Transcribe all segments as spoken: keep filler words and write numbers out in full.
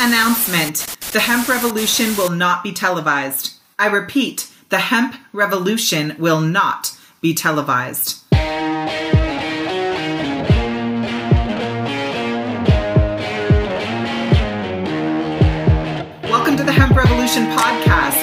announcement. The Hemp Revolution will not be televised. I repeat, the Hemp Revolution will not be televised. Welcome to the Hemp Revolution podcast,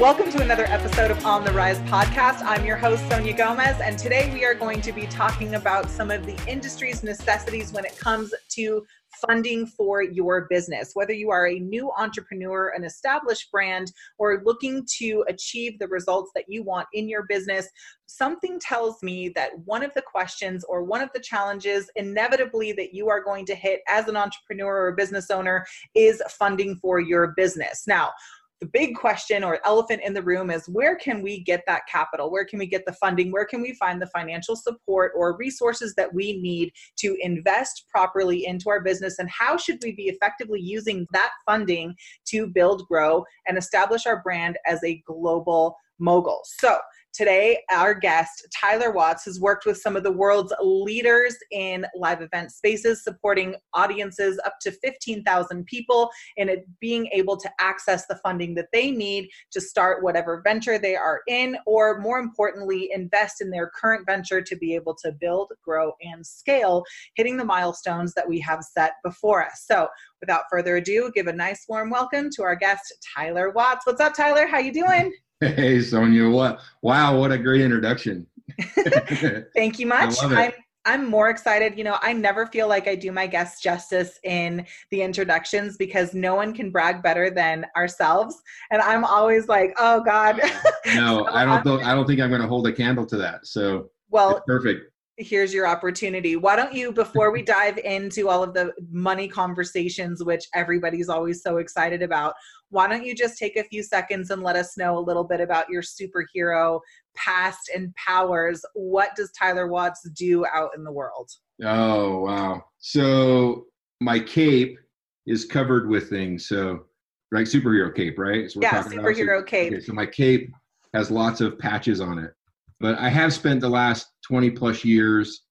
Welcome to another episode of On the Rise Podcast. I'm your host, Sonia Gomez, and today we are going to be talking about some of the industry's necessities when it comes to funding for your business. Whether you are a new entrepreneur, an established brand, or looking to achieve the results that you want in your business, something tells me that one of the questions or one of the challenges inevitably that you are going to hit as an entrepreneur or business owner is funding for your business. Now, the big question or elephant in the room is, where can we get that capital? Where can we get the funding? Where can we find the financial support or resources that we need to invest properly into our business? And how should we be effectively using that funding to build, grow, and establish our brand as a global mogul? So today, our guest, Tyler Watts, has worked with some of the world's leaders in live event spaces, supporting audiences up to fifteen thousand people and it being able to access the funding that they need to start whatever venture they are in, or more importantly, invest in their current venture to be able to build, grow, and scale, hitting the milestones that we have set before us. So without further ado, give a nice warm welcome to our guest, Tyler Watts. What's up, Tyler? How you doing? Hey, Sonia. What? Wow, what a great introduction. Thank you much. I love it. I'm, I'm more excited. You know, I never feel like I do my guests justice in the introductions because no one can brag better than ourselves. And I'm always like, oh, God. No, so I don't th- I don't think I'm going to hold a candle to that. So well, it's perfect. Here's your opportunity. Why don't you, before we dive into all of the money conversations, which everybody's always so excited about, why don't you just take a few seconds and let us know a little bit about your superhero past and powers? What does Tyler Watts do out in the world? Oh, wow. So my cape is covered with things. So, right, superhero cape, right? So we're yeah, talking superhero about. cape. Okay, so my cape has lots of patches on it. But I have spent the last twenty plus years,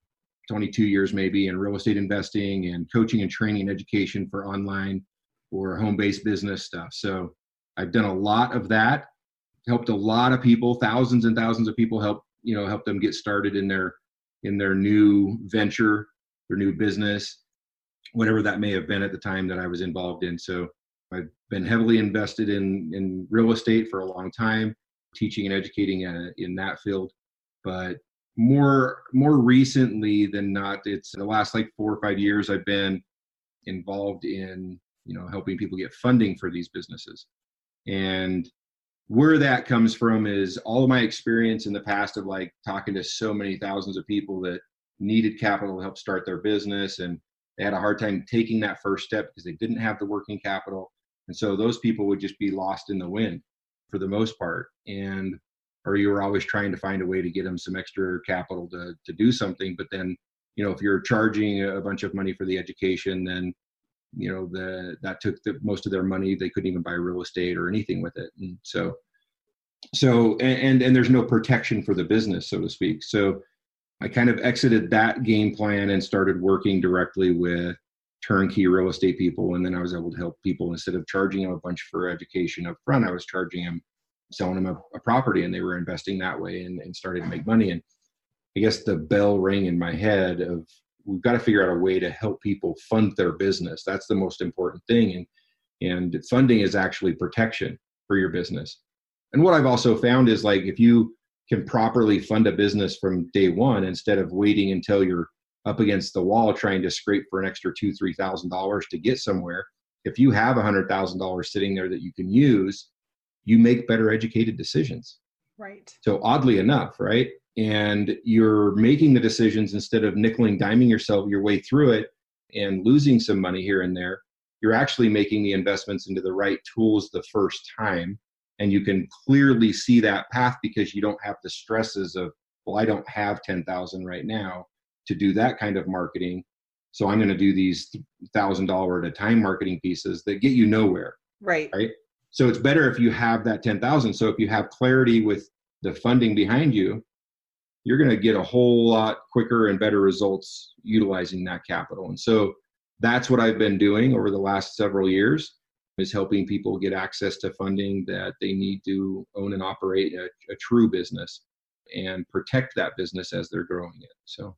twenty-two years maybe, in real estate investing and coaching and training education for online or home-based business stuff. So I've done a lot of that, helped a lot of people, thousands and thousands of people, help, you know, help them get started in their, in their new venture, their new business, whatever that may have been at the time that I was involved in. So I've been heavily invested in, in real estate for a long time, teaching and educating in, in that field. But more, more recently than not, it's the last like four or five years I've been involved in, you know, helping people get funding for these businesses. And where that comes from is all of my experience in the past of like talking to so many thousands of people that needed capital to help start their business. And they had a hard time taking that first step because they didn't have the working capital. And so those people would just be lost in the wind for the most part. And, or you were always trying to find a way to get them some extra capital to, to do something. But then, you know, if you're charging a bunch of money for the education, then, you know, the, that took the, most of their money. They couldn't even buy real estate or anything with it. And so, so, and, and, and there's no protection for the business, so to speak. So I kind of exited that game plan and started working directly with turnkey real estate people. And then I was able to help people. Instead of charging them a bunch for education up front, I was charging them, selling them a, a property, and they were investing that way and, and started to make money. And I guess the bell rang in my head of, we've got to figure out a way to help people fund their business. That's the most important thing. And, and funding is actually protection for your business. And what I've also found is, like, if you can properly fund a business from day one, instead of waiting until you're up against the wall trying to scrape for an extra two, three thousand dollars to get somewhere, if you have a hundred thousand dollars sitting there that you can use, you make better educated decisions. Right. So oddly enough, right? and you're making the decisions instead of nickel and diming yourself your way through it and losing some money here and there, you're actually making the investments into the right tools the first time. And you can clearly see that path because you don't have the stresses of, well, I don't have ten thousand right now to do that kind of marketing, so I'm going to do these one thousand dollars at a time marketing pieces that get you nowhere. Right. Right. So it's better if you have that ten thousand. So if you have clarity with the funding behind you, you're going to get a whole lot quicker and better results utilizing that capital. And so that's what I've been doing over the last several years, is helping people get access to funding that they need to own and operate a, a true business and protect that business as they're growing it. So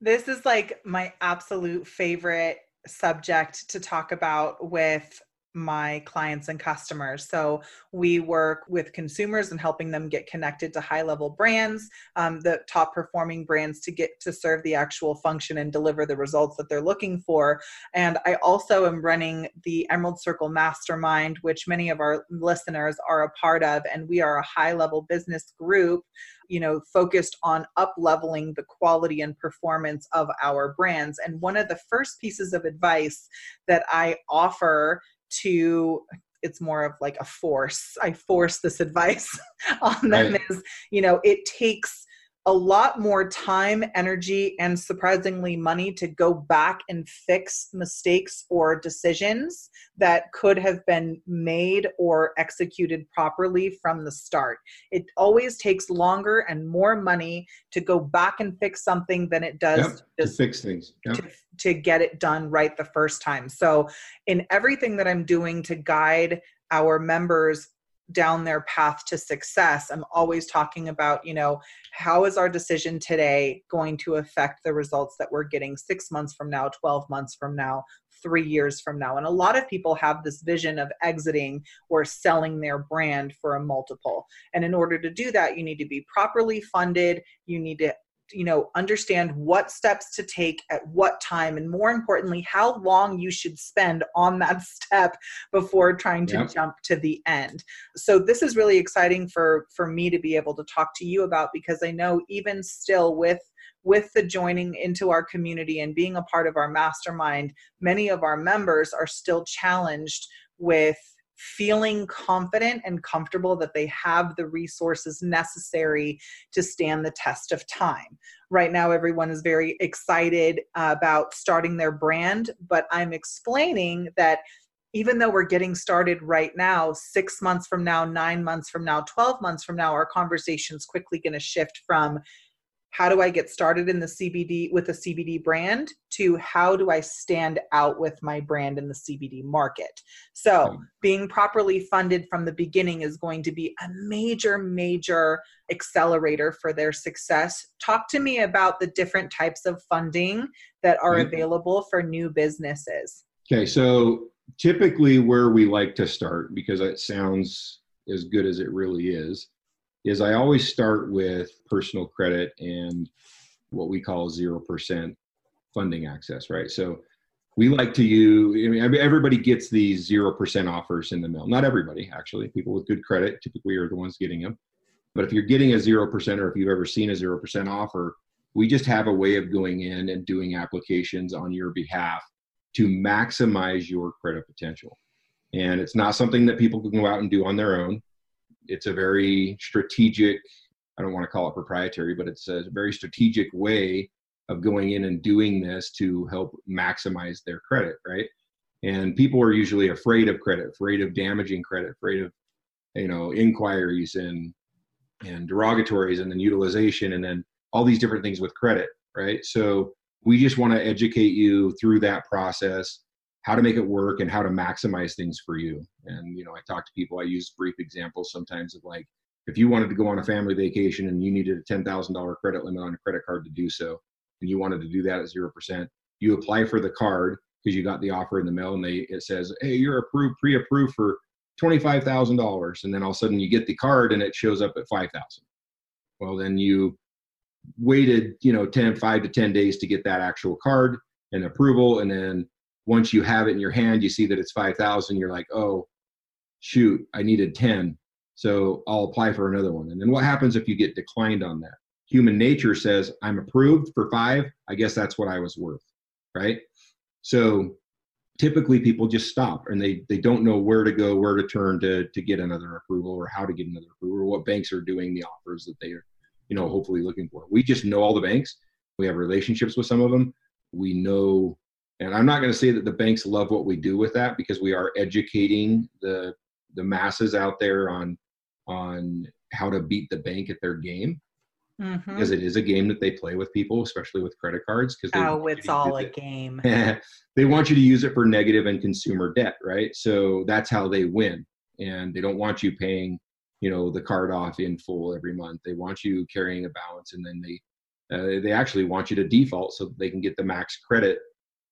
this is like my absolute favorite subject to talk about with my clients and customers. So we work with consumers and helping them get connected to high-level brands, um, the top performing brands, to get to serve the actual function and deliver the results that they're looking for. And I also am running the Emerald Circle Mastermind, which many of our listeners are a part of. And we are a high-level business group, you know, focused on up-leveling the quality and performance of our brands. And one of the first pieces of advice that I offer to, it's more of like a force, I force this advice on them, right, is, you know, it takes a lot more time, energy, and surprisingly money to go back and fix mistakes or decisions that could have been made or executed properly from the start. It always takes longer and more money to go back and fix something than it does yep, to, to fix things, yep. to, to get it done right the first time. So in everything that I'm doing to guide our members down their path to success, I'm always talking about, you know, how is our decision today going to affect the results that we're getting six months from now, twelve months from now, three years from now? And a lot of people have this vision of exiting or selling their brand for a multiple. And in order to do that, you need to be properly funded. You need to, you know, understand what steps to take at what time, and more importantly, how long you should spend on that step before trying to yep. jump to the end. So this is really exciting for, for me to be able to talk to you about, because I know even still with, with the joining into our community and being a part of our mastermind, many of our members are still challenged with feeling confident and comfortable that they have the resources necessary to stand the test of time. Right now, everyone is very excited about starting their brand, but I'm explaining that even though we're getting started right now, six months from now, nine months from now, twelve months from now, our conversation's quickly going to shift from how do I get started in the C B D with a C B D brand to how do I stand out with my brand in the C B D market? So being properly funded from the beginning is going to be a major, major accelerator for their success. Talk to me about the different types of funding that are available for new businesses. Okay. So typically where we like to start, because it sounds as good as it really is, is I always start with personal credit and what we call zero percent funding access, right? So we like to use, I mean, everybody gets these zero percent offers in the mail. Not everybody, actually. People with good credit typically are the ones getting them. But if you're getting a zero percent, or if you've ever seen a zero percent offer, we just have a way of going in and doing applications on your behalf to maximize your credit potential. And it's not something that people can go out and do on their own. It's a very strategic, I don't want to call it proprietary, but it's a very strategic way of going in and doing this to help maximize their credit, right? And people are usually afraid of credit, afraid of damaging credit, afraid of, you know, inquiries and and derogatories and then utilization and then all these different things with credit, right? So we just want to educate you through that process, how to make it work and how to maximize things for you. And, you know, I talk to people, I use brief examples sometimes of like, if you wanted to go on a family vacation and you needed a ten thousand dollars credit limit on a credit card to do so, and you wanted to do that at zero percent, you apply for the card because you got the offer in the mail and they, it says, hey, you're approved, pre-approved for twenty-five thousand dollars. And then all of a sudden you get the card and it shows up at five thousand dollars. Well, then you waited, you know, ten, five to ten days to get that actual card and approval. And then once you have it in your hand, you see that it's five thousand, you're like, oh, shoot, I needed ten. So I'll apply for another one. And then what happens if you get declined on that? human nature says, I'm approved for five. I guess that's what I was worth, right? So typically people just stop and they they don't know where to go, where to turn to to get another approval, or how to get another approval, or what banks are doing the offers that they are, you know, hopefully looking for. We just know all the banks. We have relationships with some of them. We know, and I'm not going to say that the banks love what we do with that, because we are educating the the masses out there on on how to beat the bank at their game. Mm-hmm. Because it is a game that they play with people, especially with credit cards. Because oh, it's all a game. They want you to use it for negative and consumer debt, right? So that's how they win. And they don't want you paying, you know, the card off in full every month. They want you carrying a balance, and then they uh, they actually want you to default so that they can get the max credit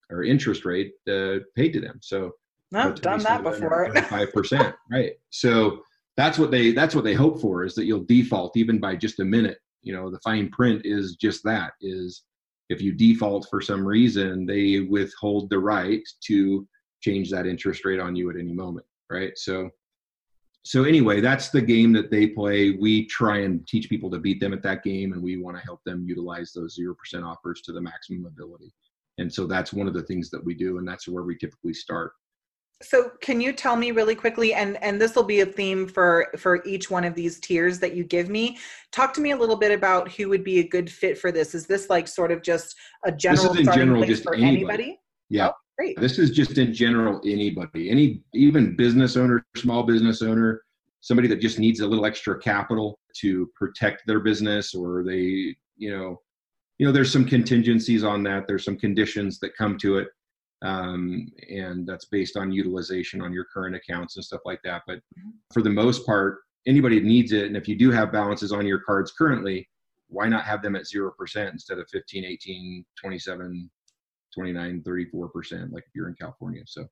or interest rate uh, paid to them. So I've done that before. Five percent, right? So that's what they that's what they hope for, is that you'll default even by just a minute. You know, the fine print is just that, is if you default for some reason, they withhold the right to change that interest rate on you at any moment, right? So, so anyway, that's the game that they play. We try and teach people to beat them at that game, and we want to help them utilize those zero percent offers to the maximum ability. And so that's one of the things that we do, and that's where we typically start. So can you tell me really quickly, and, and this will be a theme for, for each one of these tiers that you give me, talk to me a little bit about who would be a good fit for this. Is this like sort of just a general starting general, place just for anybody? anybody? Yeah. Oh, great. This is just in general, anybody, any, even business owner, small business owner, somebody that just needs a little extra capital to protect their business, or they, you know, you know, there's some contingencies on that. There's some conditions that come to it. Um, and that's based on utilization on your current accounts and stuff like that. But for the most part, anybody needs it. And if you do have balances on your cards currently, why not have them at zero percent instead of fifteen, eighteen, twenty-seven, twenty-nine, thirty-four percent, like if you're in California. So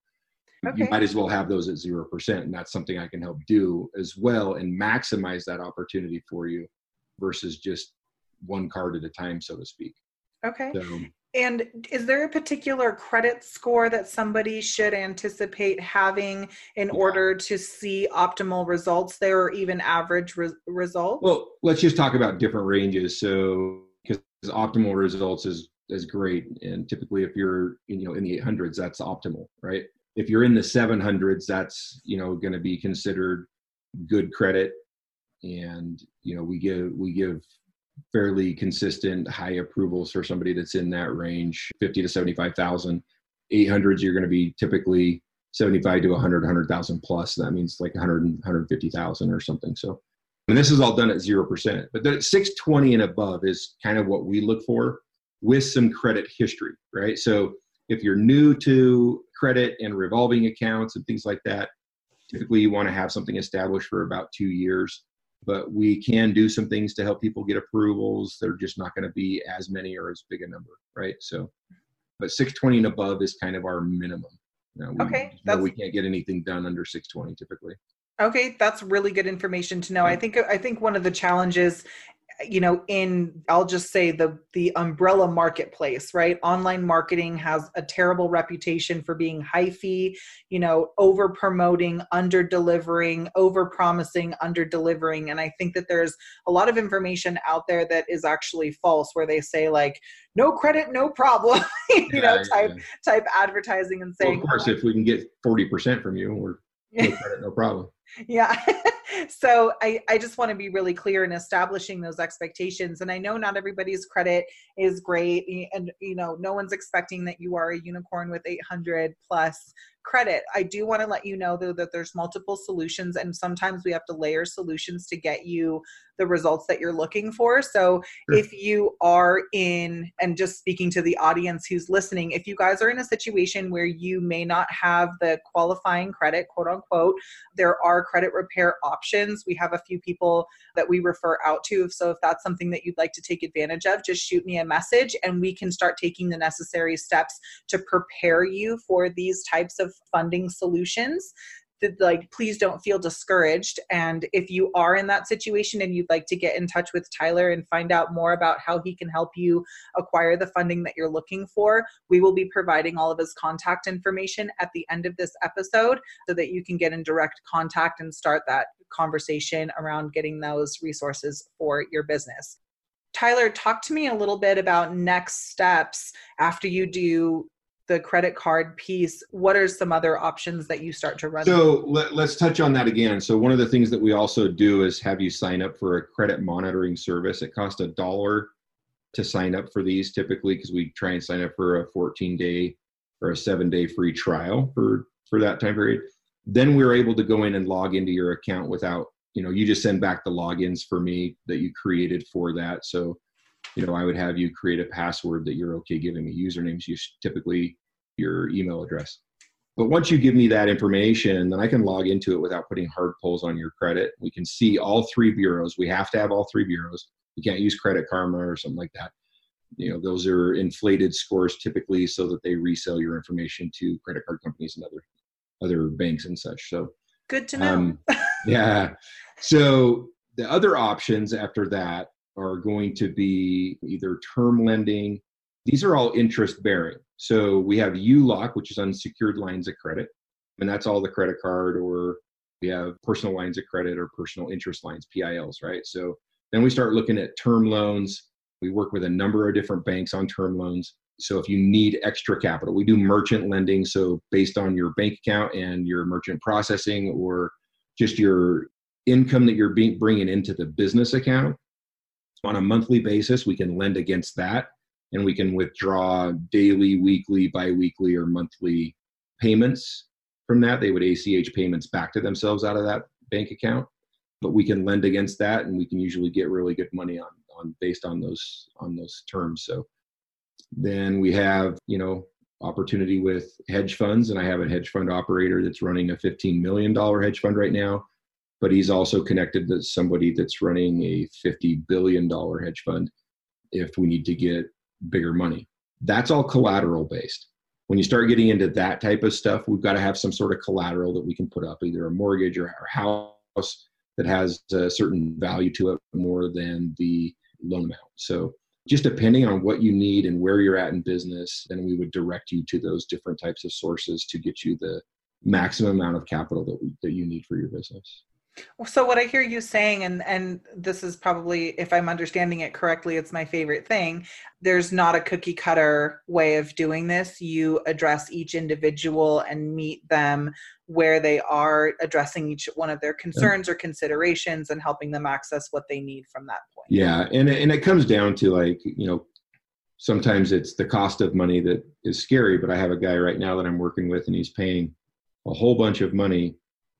okay. You might as well have those at zero percent. And that's something I can help do as well, and maximize that opportunity for you versus just one card at a time, so to speak. Okay. So, and is there a particular credit score that somebody should anticipate having in yeah. order to see optimal results there, or even average re- results? Well, let's just talk about different ranges. So, because optimal results is, is great. And typically if you're, you know, in the eight hundreds, that's optimal, right? If you're in the seven hundreds, that's, you know, going to be considered good credit. And, you know, we give, we give, fairly consistent high approvals for somebody that's in that range, fifty to seventy-five thousand. eight hundreds, you're going to be typically seventy-five to one hundred, one hundred thousand plus. That means like one hundred, one hundred fifty thousand or something. So, and this is all done at zero percent. But the six twenty and above is kind of what we look for, with some credit history, right? So if you're new to credit and revolving accounts and things like that, typically you want to have something established for about two years. But we can do some things to help people get approvals. They're just not going to be as many or as big a number, right? So, but six twenty and above is kind of our minimum. Now, we, okay, that's, we can't get anything done under six twenty typically. Okay, that's really good information to know. Yeah. I think I think one of the challenges, you know, in, I'll just say the the umbrella marketplace, right? Online marketing has a terrible reputation for being hyphy, you know, over promoting, under delivering, over promising, under delivering. And I think that there's a lot of information out there that is actually false, where they say like, no credit, no problem, you yeah, know, type, yeah. type advertising and saying, well, of course, oh, if we can get forty percent from you, we're no credit, no problem. Yeah. So I, I just want to be really clear in establishing those expectations. And I know not everybody's credit is great. And, you know, no one's expecting that you are a unicorn with eight hundred plus credit. I do want to let you know, though, that there's multiple solutions. And sometimes we have to layer solutions to get you the results that you're looking for. So sure. If you are in, and just speaking to the audience who's listening, if you guys are in a situation where you may not have the qualifying credit, quote unquote, there are credit repair options. We have a few people that we refer out to. So if that's something that you'd like to take advantage of, just shoot me a message and we can start taking the necessary steps to prepare you for these types of funding solutions. That, like, please don't feel discouraged. And if you are in that situation and you'd like to get in touch with Tyler and find out more about how he can help you acquire the funding that you're looking for, we will be providing all of his contact information at the end of this episode so that you can get in direct contact and start that conversation around getting those resources for your business. Tyler, talk to me a little bit about next steps after you do the credit card piece. What are some other options that you start to run? So let, let's touch on that again. So one of the things that we also do is have you sign up for a credit monitoring service. It costs a dollar to sign up for these typically, because we try and sign up for a fourteen day or a seven day free trial for, for that time period. Then we're able to go in and log into your account without, you know, you just send back the logins for me that you created for that. So, you know, I would have you create a password that you're okay giving me, usernames, you typically your email address. But once you give me that information, then I can log into it without putting hard pulls on your credit. We can see all three bureaus. We have to have all three bureaus. You can't use Credit Karma or something like that. You know, those are inflated scores typically so that they resell your information to credit card companies and other other banks and such. So good to know. Um, yeah. So the other options after that are going to be either term lending. These are all interest bearing. So we have U L O C, which is unsecured lines of credit, and that's all the credit card, or we have personal lines of credit or personal interest lines, P I Ls, right? So then we start looking at term loans. We work with a number of different banks on term loans. So if you need extra capital, we do merchant lending. So based on your bank account and your merchant processing, or just your income that you're bringing into the business account on a monthly basis, we can lend against that. And we can withdraw daily, weekly, biweekly, or monthly payments from that. They would A C H payments back to themselves out of that bank account. But we can lend against that, and we can usually get really good money on, on based on those on those terms. So then we have, you know, opportunity with hedge funds, and I have a hedge fund operator that's running a fifteen million dollars hedge fund right now, but he's also connected to somebody that's running a fifty billion dollars hedge fund if we need to get bigger money. That's all collateral based. When you start getting into that type of stuff, we've got to have some sort of collateral that we can put up, either a mortgage or a house that has a certain value to it more than the loan amount. So just depending on what you need and where you're at in business, then we would direct you to those different types of sources to get you the maximum amount of capital that, we, that you need for your business. So what I hear you saying, and, and this is probably, if I'm understanding it correctly, it's my favorite thing. There's not a cookie cutter way of doing this. You address each individual and meet them where they are, addressing each one of their concerns yeah. or considerations and helping them access what they need from that point. Yeah. And, and it comes down to, like, you know, sometimes it's the cost of money that is scary, but I have a guy right now that I'm working with, and he's paying a whole bunch of money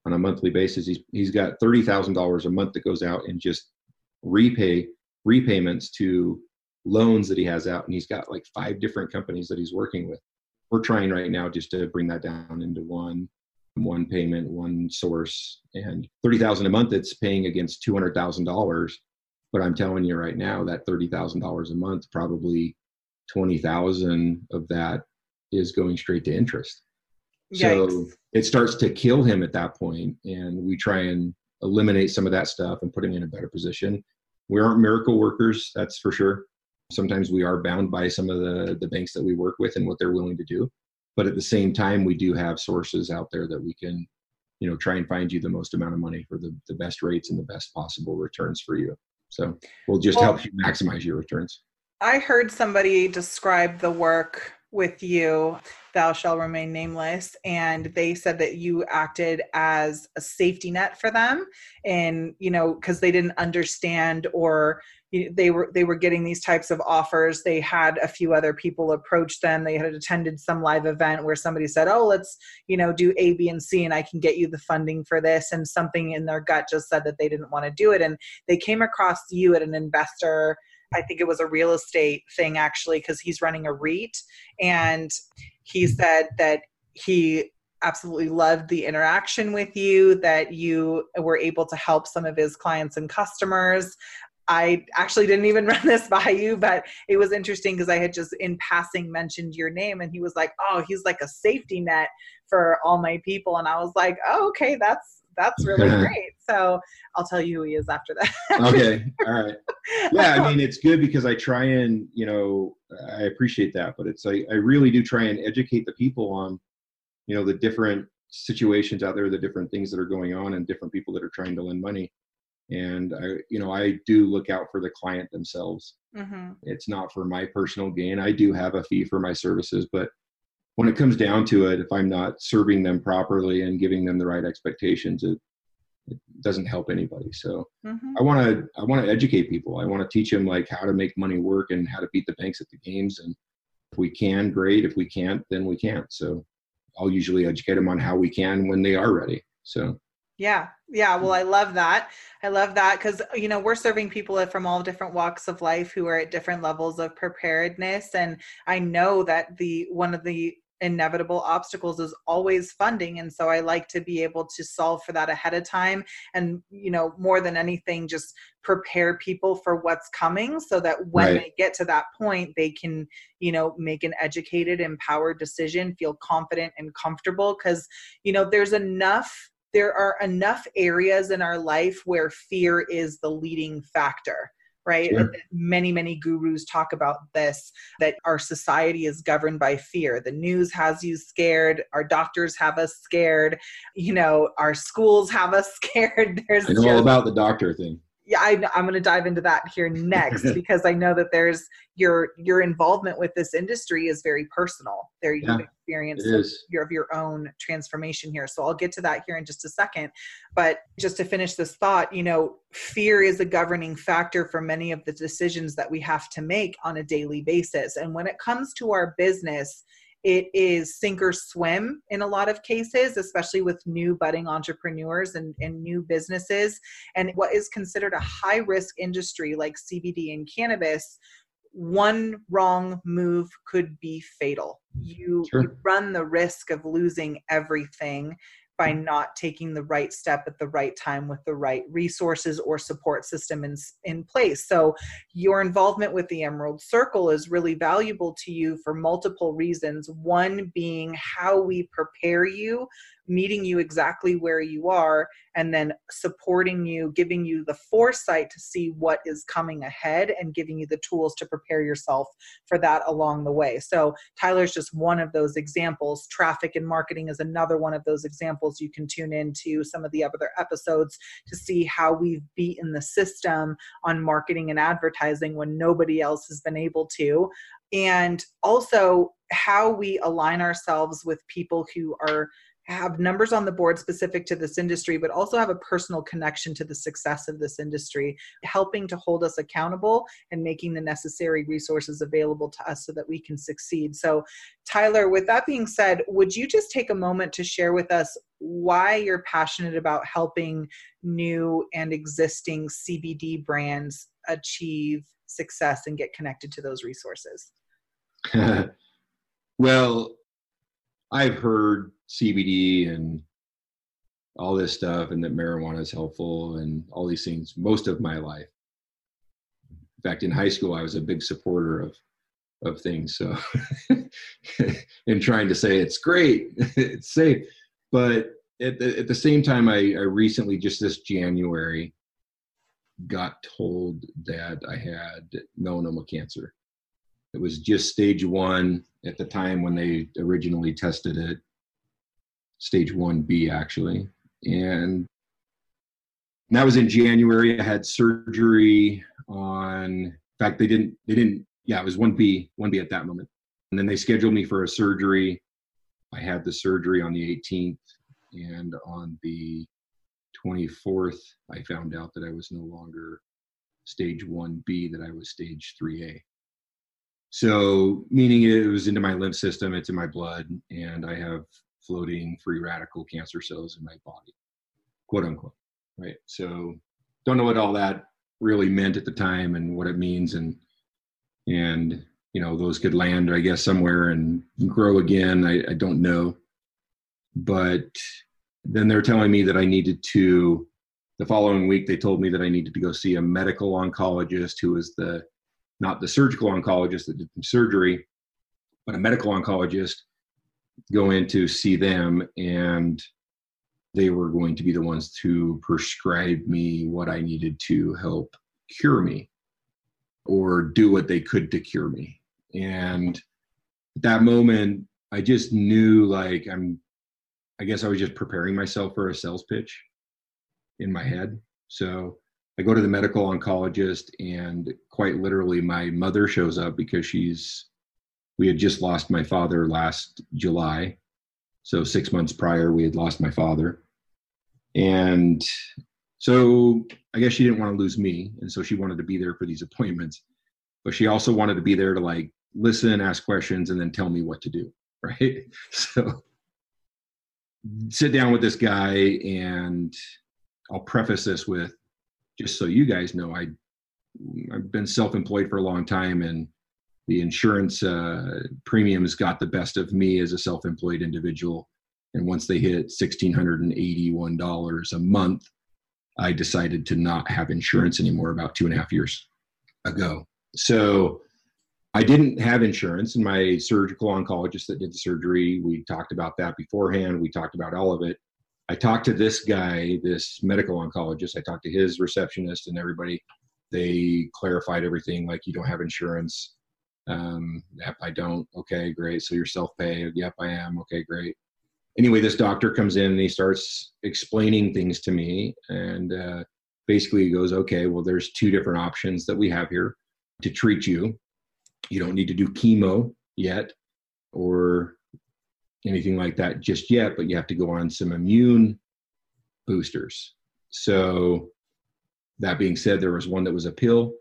on a monthly basis. He's he's got thirty thousand dollars a month that goes out in just repay repayments to loans that he has out. And he's got like five different companies that he's working with. We're trying right now just to bring that down into one, one payment, one source, and thirty thousand dollars a month that's paying against two hundred thousand dollars. But I'm telling you right now that thirty thousand dollars a month, probably twenty thousand dollars of that is going straight to interest. Yikes. So it starts to kill him at that point, and we try and eliminate some of that stuff and put him in a better position. We aren't miracle workers, that's for sure. Sometimes we are bound by some of the, the banks that we work with and what they're willing to do. But at the same time, we do have sources out there that we can, you know, try and find you the most amount of money for the, the best rates and the best possible returns for you. So we'll just well, help you maximize your returns. I heard somebody describe the work with you, thou shall remain nameless, and they said that you acted as a safety net for them, and, you know, because they didn't understand, or they were they were getting these types of offers. They had a few other people approach them. They had attended some live event where somebody said, oh, let's, you know, do A, B, and C, and I can get you the funding for this, and something in their gut just said that they didn't want to do it, and they came across you at an investor, I think it was a real estate thing actually, because he's running a REIT, and he said that he absolutely loved the interaction with you, that you were able to help some of his clients and customers. I actually didn't even run this by you, but it was interesting because I had just in passing mentioned your name, and he was like, oh, he's like a safety net for all my people. And I was like, oh, okay, that's, that's really great. So I'll tell you who he is after that. Okay. All right. Yeah. I mean, it's good because I try and, you know, I appreciate that, but it's like, I really do try and educate the people on, you know, the different situations out there, the different things that are going on, and different people that are trying to lend money. And I, you know, I do look out for the client themselves. Mm-hmm. It's not for my personal gain. I do have a fee for my services, but when it comes down to it, if I'm not serving them properly and giving them the right expectations, it, it doesn't help anybody. So mm-hmm. I want to, I want to educate people. I want to teach them like how to make money work and how to beat the banks at the games. And if we can, great. If we can't, then we can't. So I'll usually educate them on how we can when they are ready. So. Yeah. Yeah. Well, I love that. I love that because, you know, we're serving people from all different walks of life who are at different levels of preparedness. And I know that the, one of the inevitable obstacles is always funding. And so I like to be able to solve for that ahead of time. And, you know, more than anything, just prepare people for what's coming so that when right. they get to that point, they can, you know, make an educated, empowered decision, feel confident and comfortable. Cause you know, there's enough There are enough areas in our life where fear is the leading factor, right? Sure. Many, many gurus talk about this, that our society is governed by fear. The news has you scared. Our doctors have us scared. You know, our schools have us scared. There's I know just, all about the doctor thing. Yeah, I, I'm going to dive into that here next because I know that there's your your involvement with this industry is very personal. There yeah, you've experienced of your, of your own transformation here. So I'll get to that here in just a second. But just to finish this thought, you know, fear is a governing factor for many of the decisions that we have to make on a daily basis. And when it comes to our business, it is sink or swim in a lot of cases, especially with new budding entrepreneurs and, and new businesses. And what is considered a high risk industry like C B D and cannabis, one wrong move could be fatal. You, sure. you run the risk of losing everything by not taking the right step at the right time with the right resources or support system in, in place. So your involvement with the Emerald Circle is really valuable to you for multiple reasons. One being how we prepare you, meeting you exactly where you are, and then supporting you, giving you the foresight to see what is coming ahead and giving you the tools to prepare yourself for that along the way. So Tyler's just one of those examples. Traffic and marketing is another one of those examples. You can tune into some of the other episodes to see how we've beaten the system on marketing and advertising when nobody else has been able to. And also how we align ourselves with people who are have numbers on the board specific to this industry, but also have a personal connection to the success of this industry, helping to hold us accountable and making the necessary resources available to us so that we can succeed. So Tyler, with that being said, would you just take a moment to share with us why you're passionate about helping new and existing C B D brands achieve success and get connected to those resources? Well, I've heard C B D and all this stuff and that marijuana is helpful and all these things most of my life. In fact, in high school, I was a big supporter of of things. So in trying to say it's great, it's safe. But at the, at the same time, I, I recently, just this January, got told that I had melanoma cancer. It was just stage one at the time when they originally tested it, stage one B actually. And that was in January. I had surgery on, in fact, they didn't, they didn't, yeah, it was one B, one B at that moment. And then they scheduled me for a surgery. I had the surgery on the eighteenth, and on the twenty-fourth, I found out that I was no longer stage one B, that I was stage three A. So meaning it was into my lymph system, it's in my blood, and I have floating free radical cancer cells in my body, quote unquote, right? So don't know what all that really meant at the time and what it means. And, and you know, those could land, I guess, somewhere and grow again. I, I don't know. But then they're telling me that I needed to, the following week, they told me that I needed to go see a medical oncologist who was the not the surgical oncologist that did surgery, but a medical oncologist, go in to see them, and they were going to be the ones to prescribe me what I needed to help cure me or do what they could to cure me. And at that moment, I just knew, like, I'm, I guess I was just preparing myself for a sales pitch in my head. So I go to the medical oncologist, and quite literally my mother shows up because she's, we had just lost my father last July. So six months prior, we had lost my father. And so I guess she didn't want to lose me. And so she wanted to be there for these appointments, but she also wanted to be there to like listen, ask questions, and then tell me what to do. Right. So sit down with this guy, and I'll preface this with, just so you guys know, I, I've been self-employed for a long time, and the insurance uh, premiums got the best of me as a self-employed individual. And once they hit one thousand six hundred eighty-one dollars a month, I decided to not have insurance anymore about two and a half years ago. So I didn't have insurance, and my surgical oncologist that did the surgery, we talked about that beforehand. We talked about all of it. I talked to this guy, this medical oncologist. I talked to his receptionist and everybody. They clarified everything, like, you don't have insurance. Um, yep, I don't. Okay, great. So you're self-pay. Yep, I am. Okay, great. Anyway, this doctor comes in and he starts explaining things to me. And uh, basically he goes, okay, well, there's two different options that we have here to treat you. You don't need to do chemo yet or anything like that just yet, but you have to go on some immune boosters. So that being said, there was one that was a pill.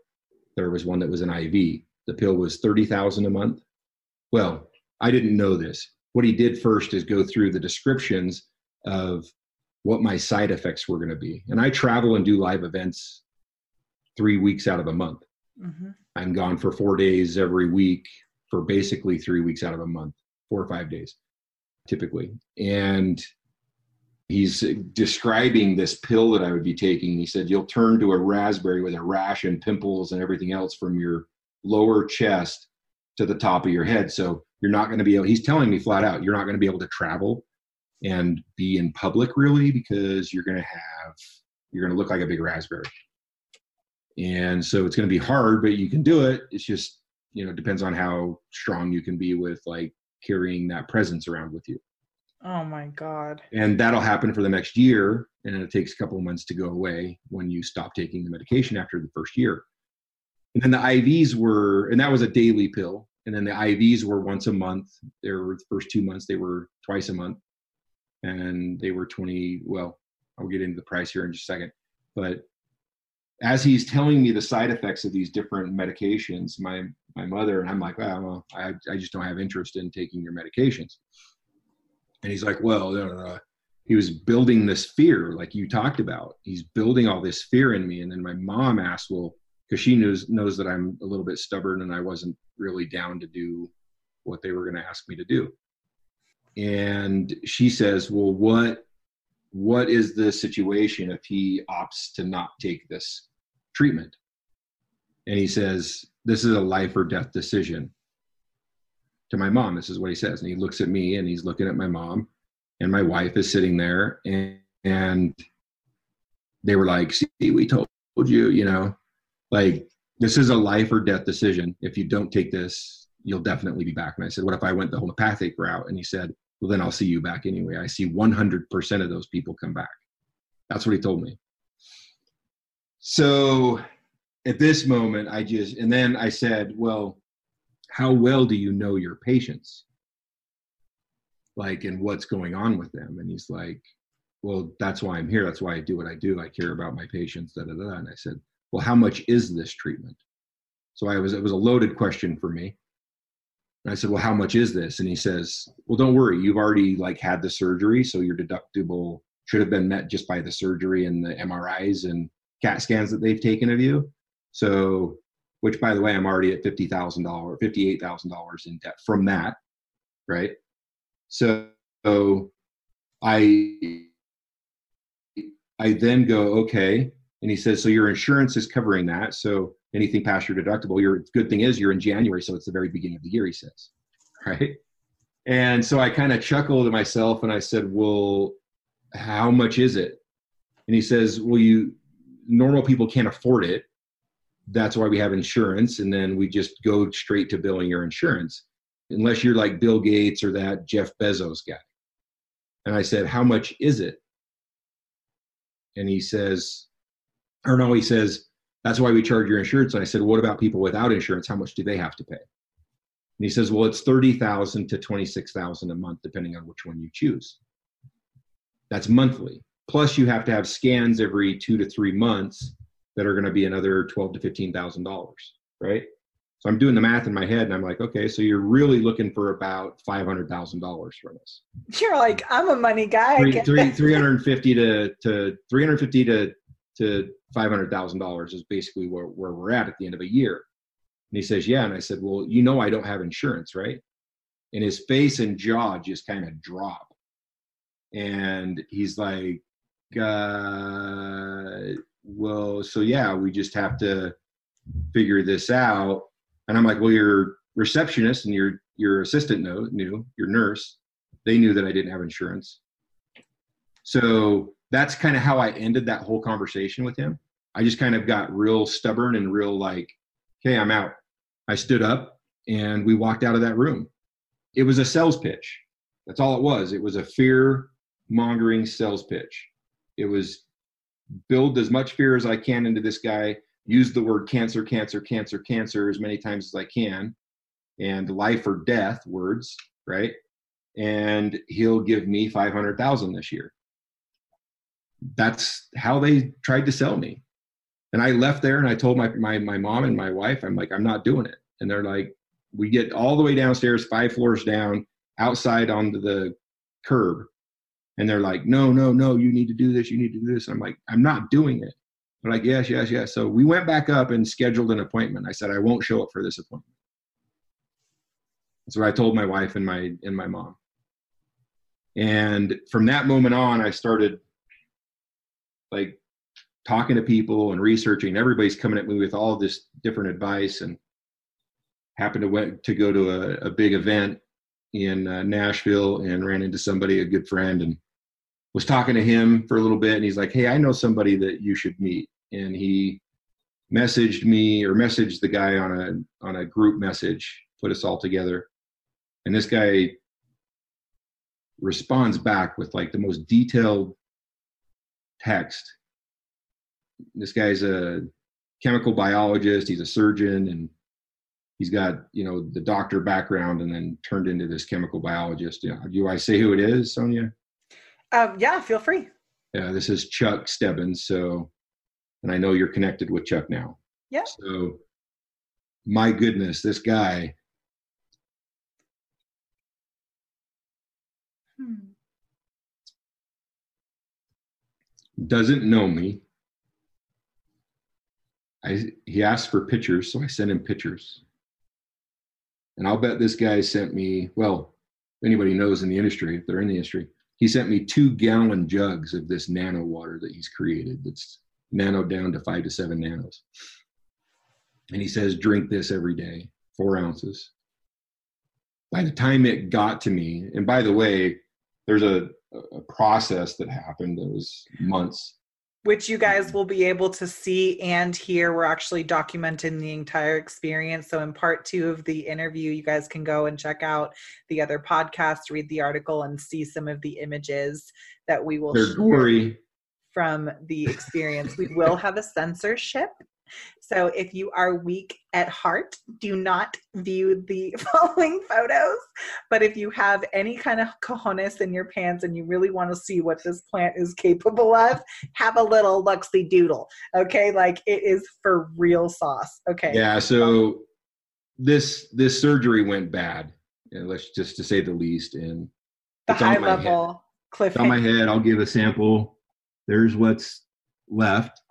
There was one that was an I V. The pill was thirty thousand dollars a month. Well, I didn't know this. What he did first is go through the descriptions of what my side effects were going to be. And I travel and do live events three weeks out of a month. Mm-hmm. I'm gone for four days every week for basically three weeks out of a month, four or five days typically. And he's describing this pill that I would be taking. He said, you'll turn to a raspberry with a rash and pimples and everything else from your lower chest to the top of your head. So you're not going to be able, he's telling me flat out, you're not going to be able to travel and be in public really, because you're going to have, you're going to look like a big raspberry. And so it's going to be hard, but you can do it. It's just, you know, it depends on how strong you can be with like carrying that presence around with you. Oh my God. And that'll happen for the next year. And it takes a couple of months to go away when you stop taking the medication after the first year. And then the I Vs were, and that was a daily pill. And then the I Vs were once a month. They were the first two months, they were twice a month. And they were twenty, well, I'll get into the price here in just a second. But as he's telling me the side effects of these different medications, my my mother, and I'm like, well, well I, I just don't have interest in taking your medications. And he's like, well, no, no, no. He was building this fear, like you talked about. He's building all this fear in me. And then my mom asked, well, because she knows knows that I'm a little bit stubborn and I wasn't really down to do what they were going to ask me to do. And she says, well, what what is the situation if he opts to not take this treatment? And he says, this is a life or death decision. To my mom, this is what he says. And he looks at me and he's looking at my mom, and my wife is sitting there, and, and they were like, see, we told you, you know. Like, this is a life or death decision. If you don't take this, you'll definitely be back. And I said, what if I went the homeopathic route? And he said, well, then I'll see you back anyway. I see one hundred percent of those people come back. That's what he told me. So at this moment, I just, and then I said, well, how well do you know your patients? Like, and what's going on with them? And he's like, well, that's why I'm here. That's why I do what I do. I care about my patients, da, da, da. And I said, well, how much is this treatment? So I was, it was a loaded question for me. And I said, well, how much is this? And he says, well, don't worry. You've already like had the surgery. So your deductible should have been met just by the surgery and the M R Is and CAT scans that they've taken of you. So, which by the way, I'm already at fifty thousand dollars, fifty-eight thousand dollars in debt from that. Right. So, so I, I then go, okay. And he says, so your insurance is covering that. So anything past your deductible, your good thing is you're in January. So it's the very beginning of the year, he says, right? And so I kind of chuckled to myself and I said, well, how much is it? And he says, well, you normal people can't afford it. That's why we have insurance. And then we just go straight to billing your insurance, unless you're like Bill Gates or that Jeff Bezos guy. And I said, how much is it? And he says, or no, he says, that's why we charge your insurance. And I said, what about people without insurance? How much do they have to pay? And he says, well, it's thirty thousand to twenty-six thousand a month, depending on which one you choose. That's monthly. Plus you have to have scans every two to three months that are going to be another twelve to fifteen thousand dollars, right? So I'm doing the math in my head and I'm like, okay, so you're really looking for about five hundred thousand dollars from us. You're like, I'm a money guy. Three, three, three hundred fifty to five hundred thousand dollars is basically where, where we're at at the end of a year. And he says, yeah. And I said, well, you know, I don't have insurance, right? And his face and jaw just kind of drop. And he's like, uh, well, so yeah, we just have to figure this out. And I'm like, well, your receptionist and your, your assistant know, knew, your nurse, they knew that I didn't have insurance. So that's kind of how I ended that whole conversation with him. I just kind of got real stubborn and real like, okay, I'm out. I stood up and we walked out of that room. It was a sales pitch. That's all it was. It was a fear-mongering sales pitch. It was build as much fear as I can into this guy, use the word cancer, cancer, cancer, cancer as many times as I can, and life or death words, right? And he'll give me five hundred thousand this year. That's how they tried to sell me. And I left there and I told my, my, my mom and my wife, I'm like, I'm not doing it. And they're like, we get all the way downstairs, five floors down, outside onto the curb. And they're like, no, no, no, you need to do this. You need to do this. And I'm like, I'm not doing it. They're like, yes, yes, yes. So we went back up and scheduled an appointment. I said, I won't show up for this appointment. That's what I told my wife and my, and my mom. And from that moment on, I started like talking to people and researching. Everybody's coming at me with all this different advice, and happened to went to go to a, a big event in uh, Nashville and ran into somebody, a good friend, and was talking to him for a little bit. And he's like, hey, I know somebody that you should meet. And he messaged me or messaged the guy on a, on a group message, put us all together. And this guy responds back with like the most detailed text. This guy's a chemical biologist. He's a surgeon, and he's got, you know, the doctor background and then turned into this chemical biologist. Yeah. Do I say who it is, Sonia? Um, yeah, feel free. Yeah, this is Chuck Stebbins. So, and I know you're connected with Chuck now. Yeah. So, my goodness, this guy. Hmm. Doesn't know me. I, he asked for pictures, so I sent him pictures. And I'll bet this guy sent me, well, if anybody knows in the industry, if they're in the industry, he sent me two gallon jugs of this nano water that he's created. That's nano down to five to seven nanos. And he says, drink this every day, four ounces. By the time it got to me, and by the way, there's a, a process that happened that was months. Which you guys will be able to see and hear. We're actually documenting the entire experience. So in part two of the interview, you guys can go and check out the other podcast, read the article, and see some of the images that we will They're share gory. From the experience. We will have a censorship. So if you are weak at heart, do not view the following photos. But if you have any kind of cojones in your pants and you really want to see what this plant is capable of, have a little Luxy Doodle, okay? Like, it is for real sauce, okay? Yeah, so this this surgery went bad, and let's just to say the least. And the high-level cliffhanger. It's on my head. I'll give a sample. There's what's left.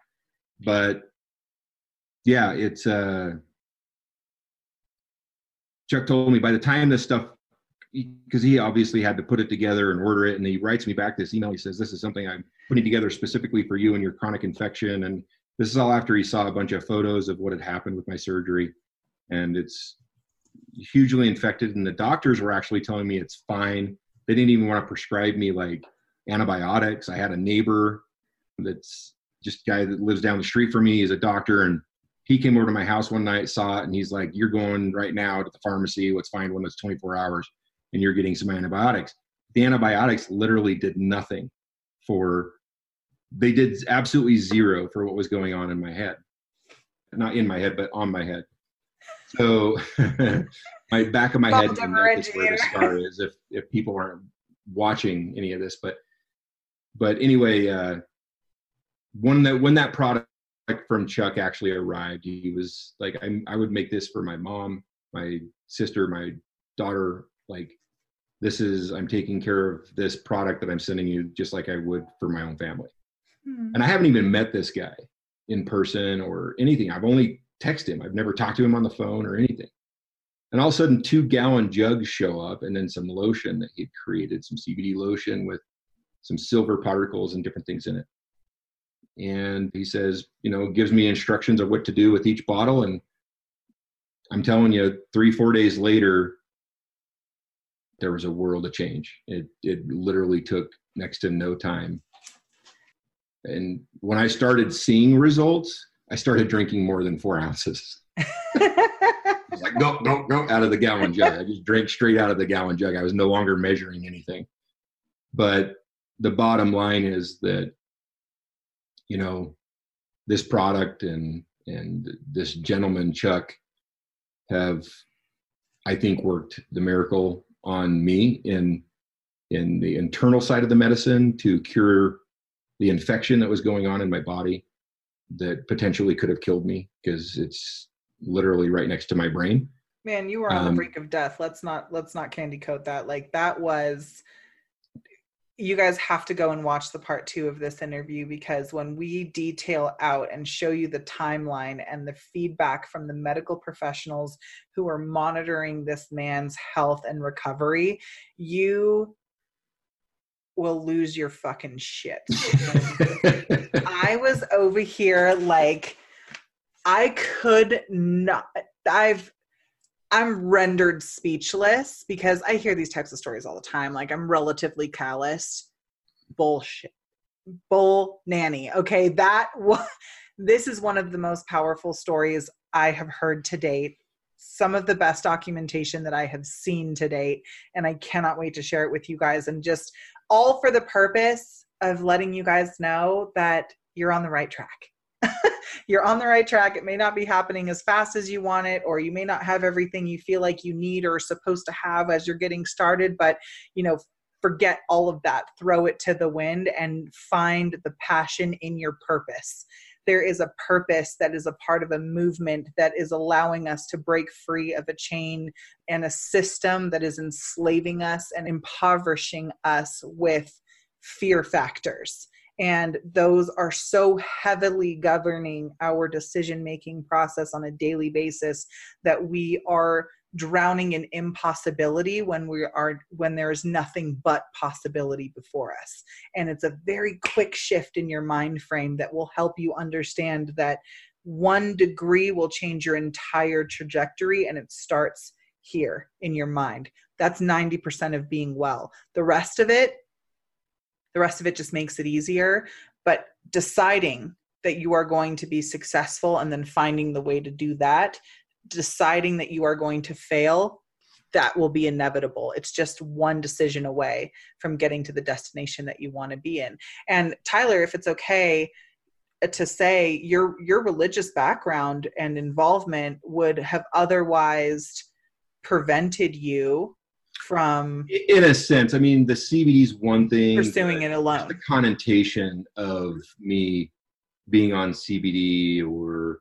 But... yeah, it's, uh, Chuck told me by the time this stuff, because he obviously had to put it together and order it, and he writes me back this email. He says, this is something I'm putting together specifically for you and your chronic infection. And this is all after he saw a bunch of photos of what had happened with my surgery. And it's hugely infected. And the doctors were actually telling me it's fine. They didn't even want to prescribe me like antibiotics. I had a neighbor that's just a guy that lives down the street from me. He's a doctor, and he came over to my house one night, saw it, and he's like, you're going right now to the pharmacy. Let's find one that's twenty-four hours, and you're getting some antibiotics. The antibiotics literally did nothing for they did absolutely zero for what was going on in my head. Not in my head, but on my head. So my back of my head is where the scar is, if, if people aren't watching any of this. But but anyway, uh, when, that, when that product from Chuck actually arrived, he was like, I, I would make this for my mom, my sister, my daughter. Like, this is, I'm taking care of this product that I'm sending you just like I would for my own family. Mm-hmm. And I haven't even met this guy in person or anything. I've only texted him. I've never talked to him on the phone or anything. And all of a sudden, two gallon jugs show up, and then some lotion that he'd created, some C B D lotion with some silver particles and different things in it. And he says, you know, gives me instructions of what to do with each bottle. And I'm telling you, three, four days later, there was a world of change. It it literally took next to no time. And when I started seeing results, I started drinking more than four ounces. I was like, go, go, go, out of the gallon jug. I just drank straight out of the gallon jug. I was no longer measuring anything. But the bottom line is that, you know, this product and and this gentleman, Chuck, have, I think, worked the miracle on me in in the internal side of the medicine to cure the infection that was going on in my body that potentially could have killed me, because it's literally right next to my brain. Man, you were on um, the brink of death. Let's not, let's not candy coat that. Like, that was, you guys have to go and watch the part two of this interview, because when we detail out and show you the timeline and the feedback from the medical professionals who are monitoring this man's health and recovery, you will lose your fucking shit. I was over here like, I could not, I've, I'm rendered speechless, because I hear these types of stories all the time. Like, I'm relatively calloused. Bullshit. Bull nanny. Okay. That was, this is one of the most powerful stories I have heard to date. Some of the best documentation that I have seen to date. And I cannot wait to share it with you guys, and just all for the purpose of letting you guys know that you're on the right track. You're on the right track. It may not be happening as fast as you want it, or you may not have everything you feel like you need or are supposed to have as you're getting started, but, you know, forget all of that, throw it to the wind, and find the passion in your purpose. There is a purpose that is a part of a movement that is allowing us to break free of a chain and a system that is enslaving us and impoverishing us with fear factors. And those are so heavily governing our decision-making process on a daily basis that we are drowning in impossibility when we are, when there is nothing but possibility before us. And it's a very quick shift in your mind frame that will help you understand that one degree will change your entire trajectory, and it starts here in your mind. That's ninety percent of being well. The rest of it, the rest of it just makes it easier. But deciding that you are going to be successful, and then finding the way to do that, deciding that you are going to fail, that will be inevitable. It's just one decision away from getting to the destination that you want to be in. And Tyler, if it's okay to say, your your religious background and involvement would have otherwise prevented you from, in a sense, I mean, the C B D is one thing. Pursuing it alone. The connotation of me being on C B D or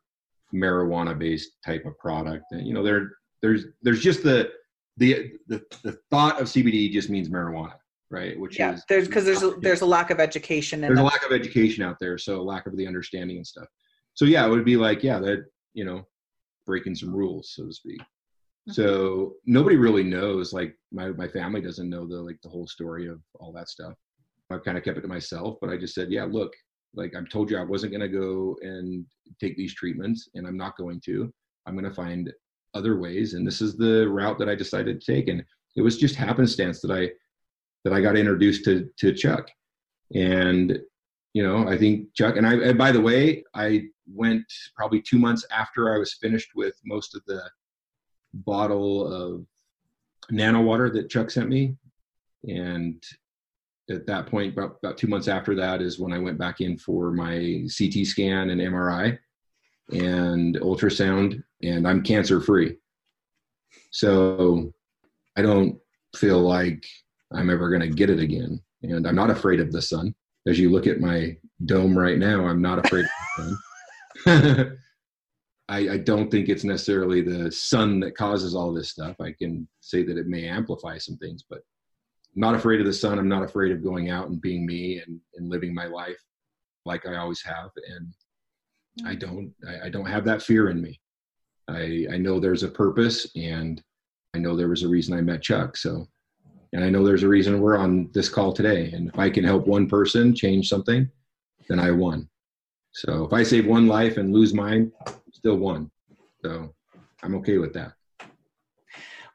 marijuana-based type of product, and you know, there, there's, there's just the, the, the, the thought of C B D just means marijuana, right? Which yeah, is there's because there's a, there's a lack of education. There's a lack of education out there, so a lack of the understanding and stuff. So yeah, it would be like yeah, that you know, breaking some rules, so to speak. So nobody really knows, like my, my family doesn't know the, like the whole story of all that stuff. I've kind of kept it to myself, but I just said, yeah, look, like I've told you, I wasn't going to go and take these treatments, and I'm not going to, I'm going to find other ways. And this is the route that I decided to take. And it was just happenstance that I, that I got introduced to, to Chuck. And, you know, I think Chuck and I, and by the way, I went probably two months after I was finished with most of the bottle of nano water that Chuck sent me, and at that point, about, about two months after that is when I went back in for my C T scan and M R I and ultrasound, and I'm cancer free. So I don't feel like I'm ever going to get it again. And I'm not afraid of the sun. As you look at my dome right now, I'm not afraid of the sun. I, I don't think it's necessarily the sun that causes all this stuff. I can say that it may amplify some things, but I'm not afraid of the sun. I'm not afraid of going out and being me and, and living my life like I always have. And I don't, I, I don't have that fear in me. I, I know there's a purpose, and I know there was a reason I met Chuck. So, and I know there's a reason we're on this call today. And if I can help one person change something, then I won. So if I save one life and lose mine, still won. So I'm okay with that.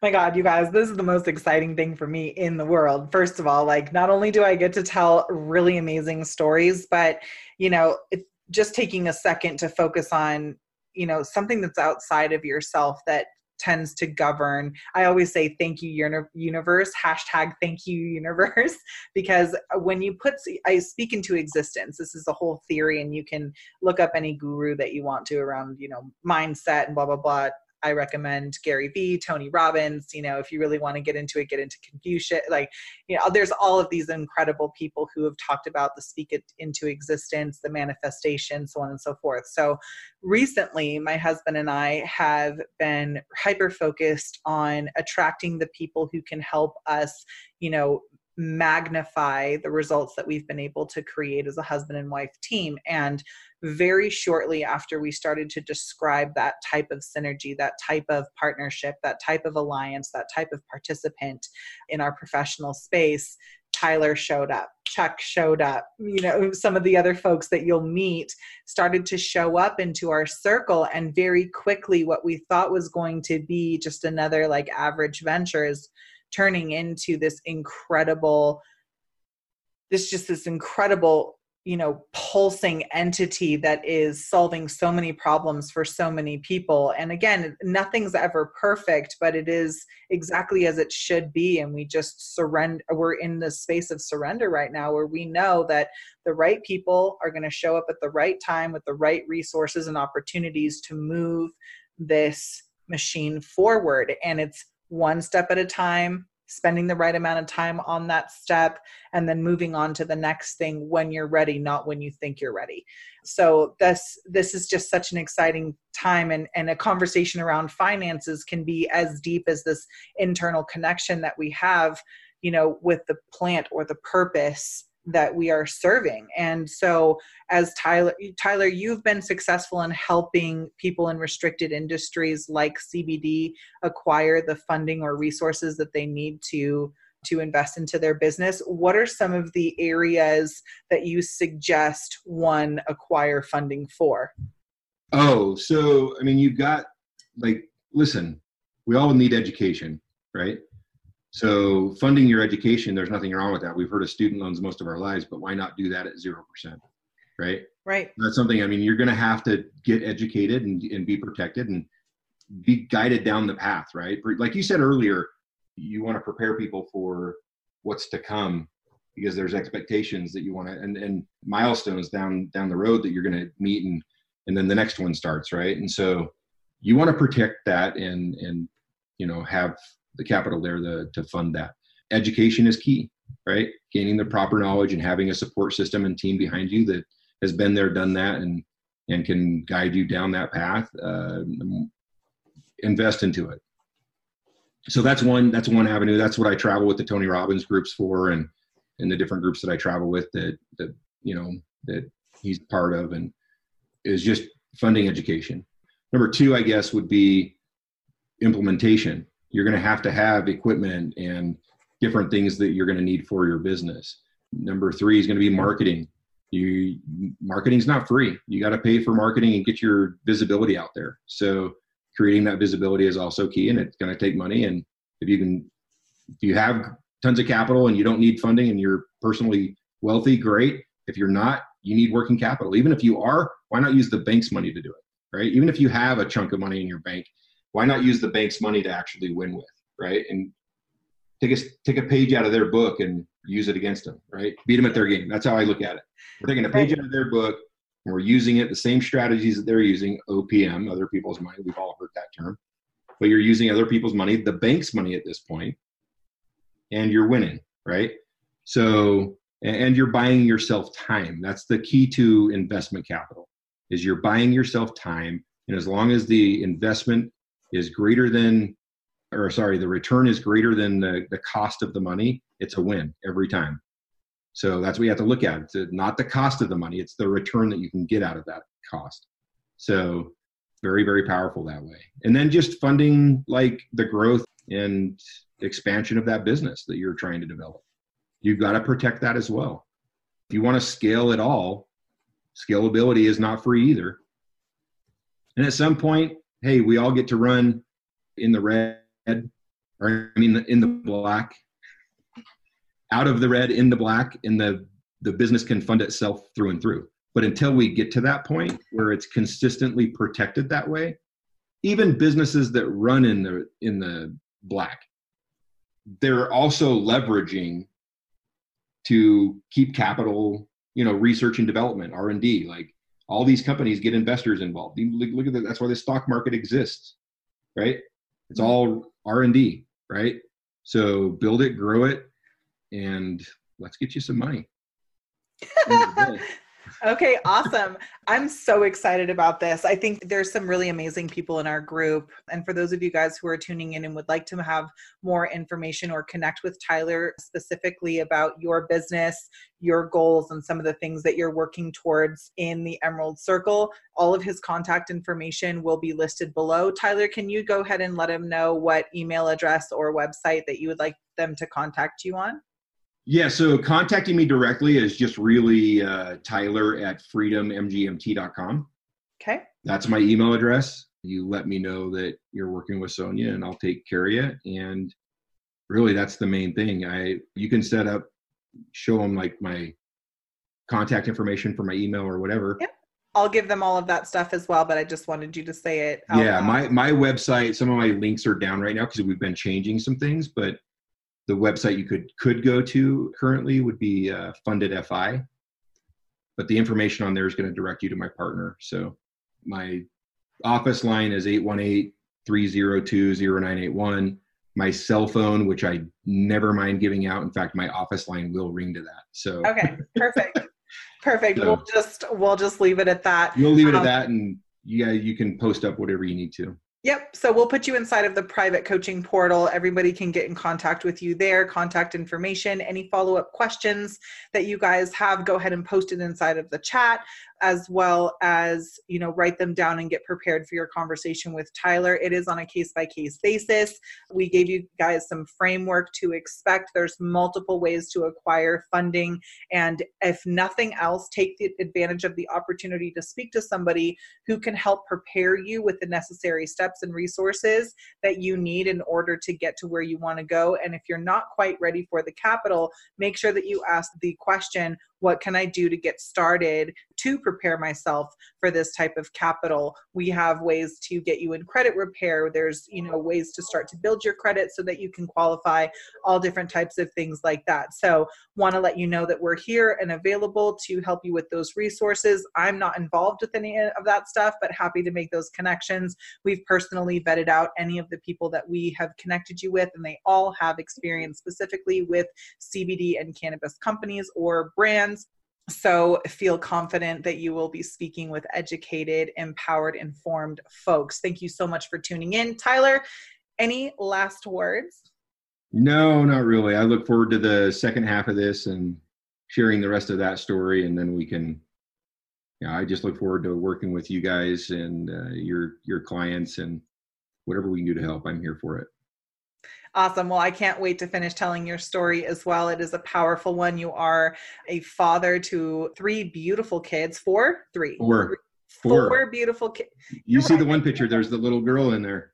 My God, you guys, this is the most exciting thing for me in the world. First of all, like, not only do I get to tell really amazing stories, but, you know, it's just taking a second to focus on, you know, something that's outside of yourself that tends to govern. I always say, thank you, universe, hashtag thank you, universe, because when you put, I speak into existence, this is the whole theory, and you can look up any guru that you want to around, you know, mindset and blah, blah, blah. I recommend Gary V, Tony Robbins. You know, if you really want to get into it, get into Confucian. Like, you know, there's all of these incredible people who have talked about the speak it into existence, the manifestation, so on and so forth. So recently, my husband and I have been hyper-focused on attracting the people who can help us, you know, magnify the results that we've been able to create as a husband and wife team. And very shortly after we started to describe that type of synergy, that type of partnership, that type of alliance, that type of participant in our professional space, Tyler showed up, Chuck showed up, you know, some of the other folks that you'll meet started to show up into our circle. And very quickly, what we thought was going to be just another like average venture is turning into this incredible, this just this incredible, you know, pulsing entity that is solving so many problems for so many people. And again, nothing's ever perfect, but it is exactly as it should be. And we just surrender, we're in the space of surrender right now, where we know that the right people are going to show up at the right time with the right resources and opportunities to move this machine forward. And it's one step at a time, spending the right amount of time on that step, and then moving on to the next thing when you're ready, not when you think you're ready. So this this is just such an exciting time, and, and a conversation around finances can be as deep as this internal connection that we have, you know, with the plant or the purpose that we are serving. And so as Tyler, Tyler, you've been successful in helping people in restricted industries like C B D acquire the funding or resources that they need to, to invest into their business. What are some of the areas that you suggest one acquire funding for? Oh, so, I mean, you've got like, listen, we all need education, right? So funding your education, there's nothing wrong with that. We've heard of student loans most of our lives, but why not do that at zero percent, right? Right. That's something, I mean, you're going to have to get educated and, and be protected and be guided down the path, right? Like you said earlier, you want to prepare people for what's to come, because there's expectations that you want to, and, and milestones down, down the road that you're going to meet, and, and then the next one starts, right? And so you want to protect that and, and, you know, have the capital there the, to fund that. Education is key, right? Gaining the proper knowledge and having a support system and team behind you that has been there, done that, and and can guide you down that path. Uh, invest into it. So that's one. That's one avenue. That's what I travel with the Tony Robbins groups for, and and the different groups that I travel with that that you know that he's part of, and is just funding education. Number two, I guess, would be implementation. You're going to have to have equipment and different things that you're going to need for your business. Number three is going to be marketing. You marketing's not free. You got to pay for marketing and get your visibility out there. So creating that visibility is also key, and it's going to take money. And if you can, if you have tons of capital and you don't need funding and you're personally wealthy, great. If you're not, you need working capital. Even if you are, why not use the bank's money to do it, right? Even if you have a chunk of money in your bank, why not use the bank's money to actually win with, right? And take a, take a page out of their book and use it against them, right? Beat them at their game. That's how I look at it. We're taking a page out of their book and we're using it, the same strategies that they're using, O P M, other people's money. We've all heard that term. But you're using other people's money, the bank's money at this point, and you're winning, right? So, and you're buying yourself time. That's the key to investment capital, is you're buying yourself time. And as long as the investment is greater than, or sorry, the return is greater than the, the cost of the money, it's a win every time. So that's what you have to look at. It's not the cost of the money, it's the return that you can get out of that cost. So very, very powerful that way. And then just funding like the growth and expansion of that business that you're trying to develop. You've got to protect that as well. If you want to scale at all, scalability is not free either. And at some point, hey, we all get to run in the red, or I mean, in the black, out of the red, in the black, and the, the business can fund itself through and through. But until we get to that point where it's consistently protected that way, even businesses that run in the, in the black, they're also leveraging to keep capital, you know, research and development, R and D, like all these companies get investors involved. You look at that. That's why the stock market exists, right? It's all R and D, right? So build it, grow it, and let's get you some money. Okay, awesome. I'm so excited about this. I think there's some really amazing people in our group. And for those of you guys who are tuning in and would like to have more information or connect with Tyler specifically about your business, your goals, and some of the things that you're working towards in the Emerald Circle, all of his contact information will be listed below. Tyler, can you go ahead and let him know what email address or website that you would like them to contact you on? Yeah, so contacting me directly is just really uh, Tyler at freedom m g m t dot com. Okay. That's my email address. You let me know that you're working with Sonia and I'll take care of you. And really, that's the main thing. I You can set up, show them like my contact information for my email or whatever. Yep. I'll give them all of that stuff as well, but I just wanted you to say it out Yeah, loud. my my website, some of my links are down right now because we've been changing some things, but the website you could could go to currently would be uh, Funded F I, but the information on there is going to direct you to my partner. So my office line is eight one eight, three oh two, oh nine eight one. My cell phone, which I never mind giving out. In fact, my office line will ring to that. So okay, perfect, perfect. So we'll just we'll just leave it at that. We'll leave it um, at that, and yeah, you can post up whatever you need to. Yep. So we'll put you inside of the private coaching portal. Everybody can get in contact with you there, contact information, any follow-up questions that you guys have, go ahead and post it inside of the chat, as well as, you know, write them down and get prepared for your conversation with Tyler. It is on a case-by-case basis. We gave you guys some framework to expect. There's multiple ways to acquire funding. And if nothing else, take the advantage of the opportunity to speak to somebody who can help prepare you with the necessary steps and resources that you need in order to get to where you want to go. And if you're not quite ready for the capital, make sure that you ask the question, what can I do to get started to prepare myself for this type of capital? We have ways to get you in credit repair. There's, you know, ways to start to build your credit so that you can qualify, all different types of things like that. So want to let you know that we're here and available to help you with those resources. I'm not involved with any of that stuff, but happy to make those connections. We've personally vetted out any of the people that we have connected you with, and they all have experience specifically with C B D and cannabis companies or brands. So feel confident that you will be speaking with educated, empowered, informed folks. Thank you so much for tuning in. Tyler, any last words? No, not really. I look forward to the second half of this and sharing the rest of that story. And then we can, you know, I just look forward to working with you guys and uh, your, your clients and whatever we can do to help. I'm here for it. Awesome. Well, I can't wait to finish telling your story as well. It is a powerful one. You are a father to three beautiful kids. Four? Three. Four. Four, Four beautiful kids. You see right. The one picture, there's the little girl in there.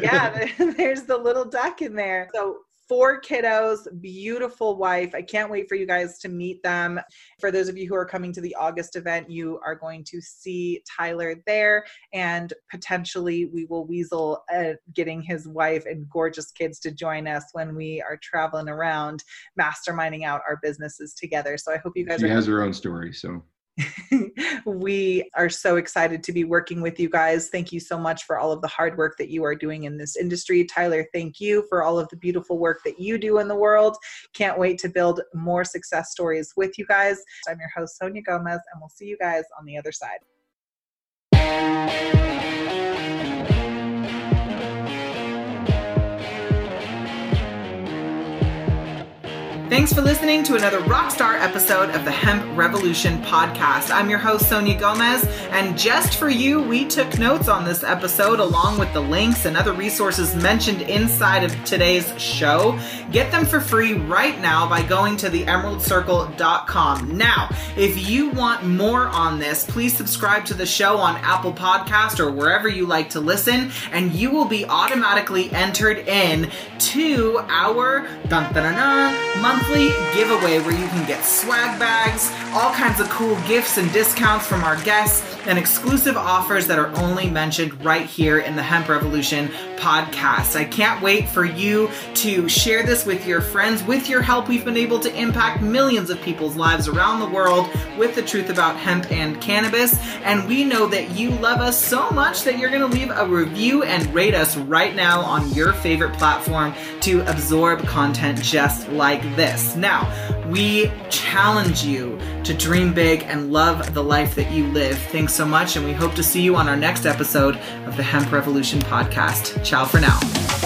Yeah, there's the little duck in there. So four kiddos, beautiful wife. I can't wait for you guys to meet them. For those of you who are coming to the August event, you are going to see Tyler there, and potentially we will weasel uh, getting his wife and gorgeous kids to join us when we are traveling around, masterminding out our businesses together. So I hope you guys she are- She has her own story, so... We are so excited to be working with you guys. Thank you so much for all of the hard work that you are doing in this industry. Tyler, thank you for all of the beautiful work that you do in the world. Can't wait to build more success stories with you guys. I'm your host, Sonia Gomez, and we'll see you guys on the other side. Thanks for listening to another rockstar episode of the Hemp Revolution podcast. I'm your host, Sonia Gomez, and just for you, we took notes on this episode along with the links and other resources mentioned inside of today's show. Get them for free right now by going to the emerald circle dot com. Now, if you want more on this, please subscribe to the show on Apple Podcast or wherever you like to listen, and you will be automatically entered in to our dun dun dun month giveaway where you can get swag bags, all kinds of cool gifts and discounts from our guests, and exclusive offers that are only mentioned right here in the Hemp Revolution podcast. I can't wait for you to share this with your friends. With your help, we've been able to impact millions of people's lives around the world with the truth about hemp and cannabis. And we know that you love us so much that you're going to leave a review and rate us right now on your favorite platform to absorb content just like this. Now, we challenge you to dream big and love the life that you live. Thanks so much, and we hope to see you on our next episode of the Hemp Revolution podcast. Ciao for now.